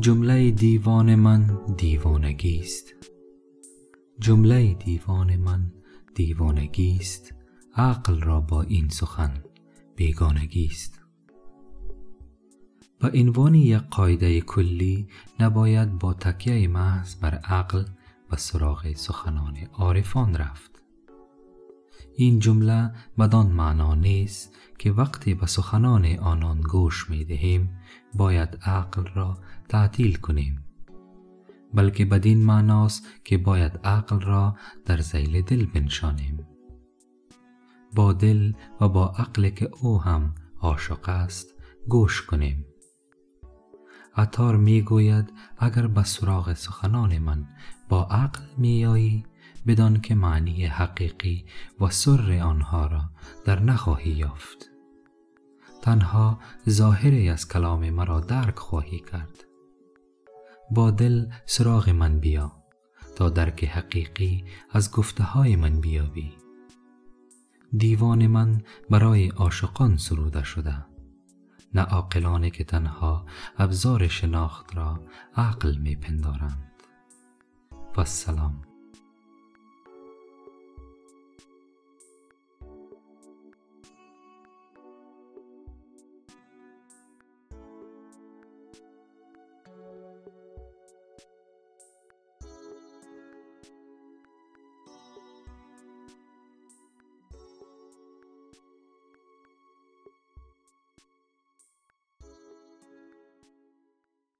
جمله دیوان من دیوانگی است. جمله دیوان من دیوانگی است. عقل را با این سخن بیگانگی است. به عنوان یک قاعده کلی نباید با تکیه محض بر عقل و سراغ سخنان عارفان رفت. این جمله بدان معنا نیست که وقتی به سخنان آنان گوش می دهیم باید عقل را تعطیل کنیم، بلکه بدین معناست که باید عقل را در ذیل دل بنشانیم، با دل و با عقل که او هم عاشق است گوش کنیم. عطار می گوید اگر به سراغ سخنان من با عقل می آیی، بدان که معنی حقیقی و سر آنها را در نخواهی یافت، تنها ظاهری از کلام مرا درک خواهی کرد. با دل سراغ من بیا تا درک حقیقی از گفته های من بیابی. دیوان من برای عاشقان سروده شده، نه عاقلانی که تنها ابزار شناخت را عقل می پندارند. و السلام.